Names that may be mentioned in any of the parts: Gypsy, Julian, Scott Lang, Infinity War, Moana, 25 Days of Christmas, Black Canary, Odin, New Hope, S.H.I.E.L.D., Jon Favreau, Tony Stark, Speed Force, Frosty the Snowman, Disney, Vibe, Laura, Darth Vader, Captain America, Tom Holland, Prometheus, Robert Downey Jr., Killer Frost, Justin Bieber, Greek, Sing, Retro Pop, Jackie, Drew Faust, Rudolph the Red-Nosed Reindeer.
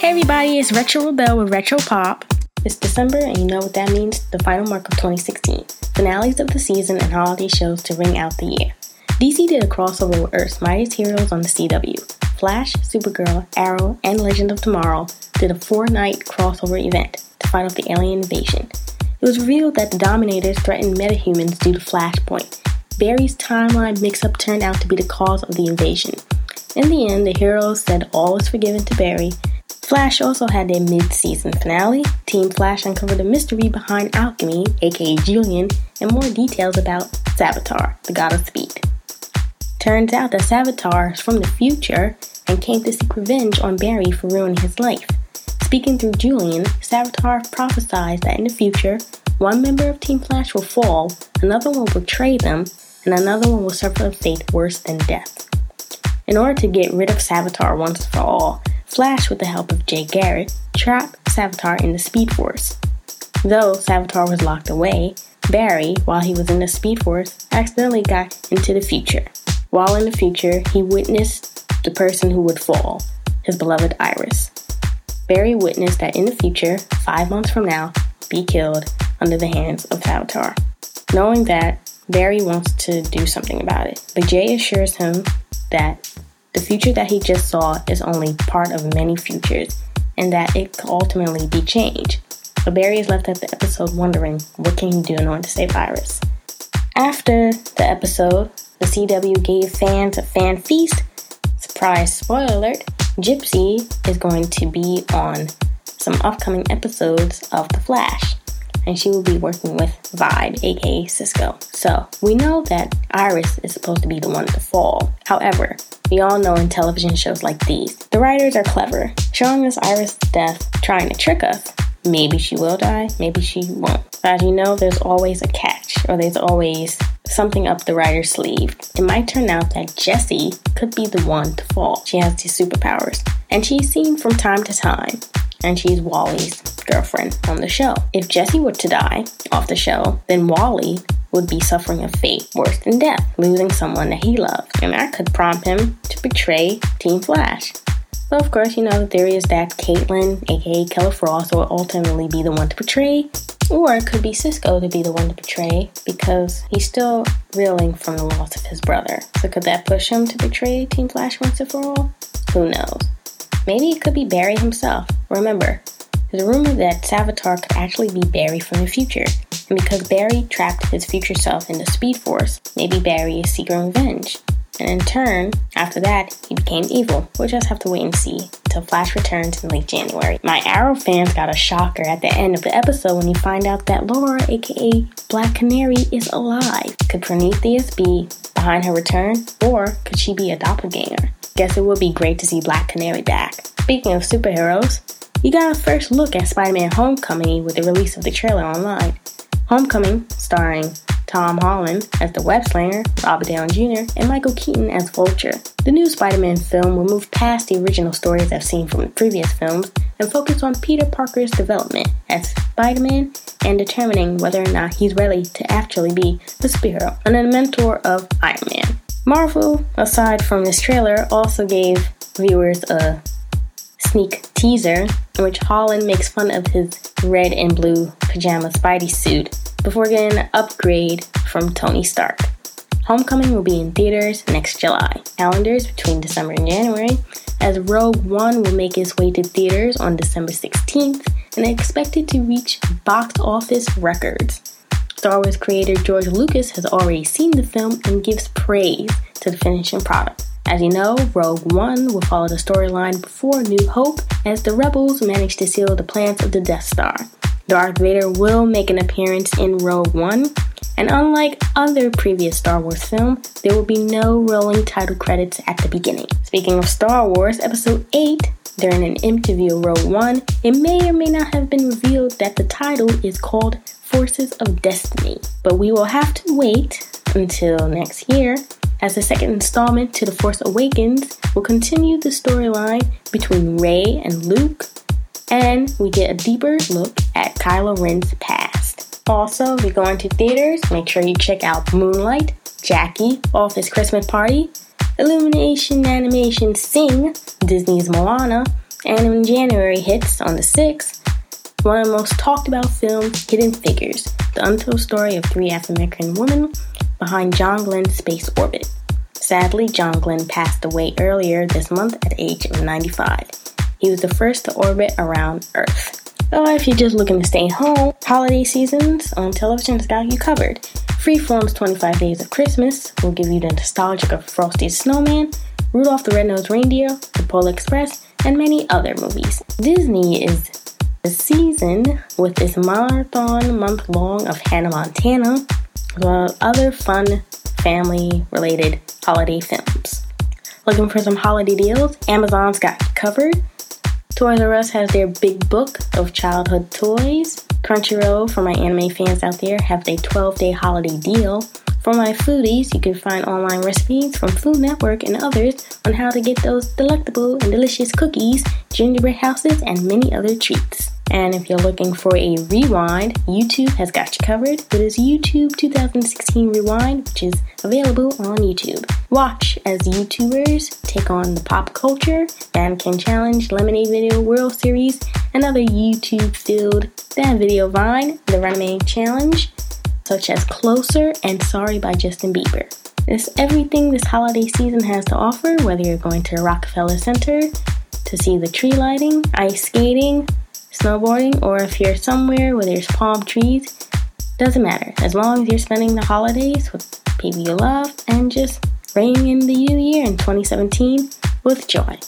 Hey everybody, it's Retro Rebel with Retro Pop. It's December and you know what that means, the final mark of 2016. Finales of the season and holiday shows to ring out the year. DC did a crossover with Earth's Mightiest Heroes on the CW. Flash, Supergirl, Arrow, and Legend of Tomorrow did a four-night crossover event to fight off the alien invasion. It was revealed that the Dominators threatened metahumans due to Flashpoint. Barry's timeline mix-up turned out to be the cause of the invasion. In the end, the heroes said all was forgiven to Barry. Flash also had their mid-season finale. Team Flash uncovered the mystery behind Alchemy, aka Julian, and more details about Savitar, the god of speed. Turns out that Savitar is from the future and came to seek revenge on Barry for ruining his life. Speaking through Julian, Savitar prophesies that in the future, one member of Team Flash will fall, another one will betray them, and another one will suffer a fate worse than death. In order to get rid of Savitar once and for all, Flash, with the help of Jay Garrick, trapped Savitar in the Speed Force. Though Savitar was locked away, Barry, while he was in the Speed Force, accidentally got into the future. While in the future, he witnessed the person who would fall, his beloved Iris. Barry witnessed that in the future, 5 months from now, be killed under the hands of Savitar. Knowing that, Barry wants to do something about it, but Jay assures him that the future that he just saw is only part of many futures, and that it could ultimately be changed. But Barry is left at the episode wondering what can he do in order to save Iris. After the episode, the CW gave fans a fan feast. Surprise, spoiler alert, Gypsy is going to be on some upcoming episodes of The Flash, and she will be working with Vibe, aka Cisco. So, we know that Iris is supposed to be the one to fall. However, we all know in television shows like these, the writers are clever, showing us Iris' death, trying to trick us. Maybe she will die, maybe she won't. But as you know, there's always a catch, or there's always something up the writer's sleeve. It might turn out that Jessie could be the one to fall. She has these superpowers, and she's seen from time to time, and she's Wally's girlfriend on the show. If Jessie were to die off the show, then Wally would be suffering a fate worse than death, losing someone that he loved, and that could prompt him to betray Team Flash. So of course, you know, the theory is that Caitlin, aka Killer Frost, will ultimately be the one to betray, or it could be Cisco to be the one to betray because he's still reeling from the loss of his brother. So could that push him to betray Team Flash once and for all? Who knows? Maybe it could be Barry himself. Remember, there's a rumor that Savitar could actually be Barry from the future, and because Barry trapped his future self in the Speed Force, maybe Barry is seeking revenge. And in turn, after that, he became evil. We'll just have to wait and see till Flash returns in late January. My Arrow fans got a shocker at the end of the episode when you find out that Laura, aka Black Canary, is alive. Could Prometheus be behind her return, or could she be a doppelganger? Guess it would be great to see Black Canary back. Speaking of superheroes, you got a first look at Spider-Man Homecoming with the release of the trailer online. Homecoming, starring Tom Holland as the web slinger, Robert Downey Jr., and Michael Keaton as Vulture. The new Spider-Man film will move past the original stories I've seen from the previous films and focus on Peter Parker's development as Spider-Man and determining whether or not he's ready to actually be the superhero and a mentor of Iron Man. Marvel, aside from this trailer, also gave viewers a sneak teaser in which Holland makes fun of his red and blue pajama Spidey suit before getting an upgrade from Tony Stark. Homecoming will be in theaters next July. Calendars between December and January, as Rogue One will make its way to theaters on December 16th and expected to reach box office records. Star Wars creator George Lucas has already seen the film and gives praise to the finishing product. As you know, Rogue One will follow the storyline before New Hope as the rebels manage to seal the plans of the Death Star. Darth Vader will make an appearance in Rogue One, and unlike other previous Star Wars films, there will be no rolling title credits at the beginning. Speaking of Star Wars, Episode 8, during an interview of Rogue One, it may or may not have been revealed that the title is called Forces of Destiny, but we will have to wait until next year, as the second installment to The Force Awakens will continue the storyline between Rey and Luke, and we get a deeper look at Kylo Ren's past. Also, if you're going to theaters, make sure you check out Moonlight, Jackie, Office Christmas Party, Illumination Animation Sing, Disney's Moana, and when January hits on the 6th, one of the most talked about films, Hidden Figures, the untold story of three African-American women behind John Glenn's space orbit. Sadly, John Glenn passed away earlier this month at the age of 95. He was the first to orbit around Earth. Or if you're just looking to stay home, holiday seasons on television has got you covered. Freeform's 25 Days of Christmas will give you the nostalgia of Frosty the Snowman, Rudolph the Red-Nosed Reindeer, The Polar Express, and many other movies. Disney is the season with its marathon month-long of Hannah Montana, as well as other fun family-related holiday films. Looking for some holiday deals? Amazon's got you covered. Toys R Us has their big book of childhood toys. Crunchyroll, for my anime fans out there, have a 12-day holiday deal. For my foodies, you can find online recipes from Food Network and others on how to get those delectable and delicious cookies, gingerbread houses, and many other treats. And if you're looking for a rewind, YouTube has got you covered with its YouTube 2016 Rewind, which is available on YouTube. Watch as YouTubers take on the pop culture, mannequin challenge, lemonade video, world series, another YouTube-filled fan video vine, the Runaway Challenge, such as Closer and Sorry by Justin Bieber. It's everything this holiday season has to offer, whether you're going to Rockefeller Center to see the tree lighting, ice skating, snowboarding, or if you're somewhere where there's palm trees. Doesn't matter, as long as you're spending the holidays with people you love and just bringing in the new year in 2017 with joy.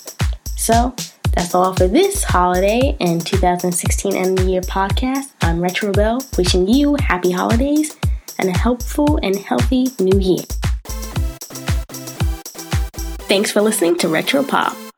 So that's all for this holiday and 2016 end of the year podcast. I'm Retro Rebel, wishing you happy holidays and a helpful and healthy new year. Thanks for listening to Retro Pop.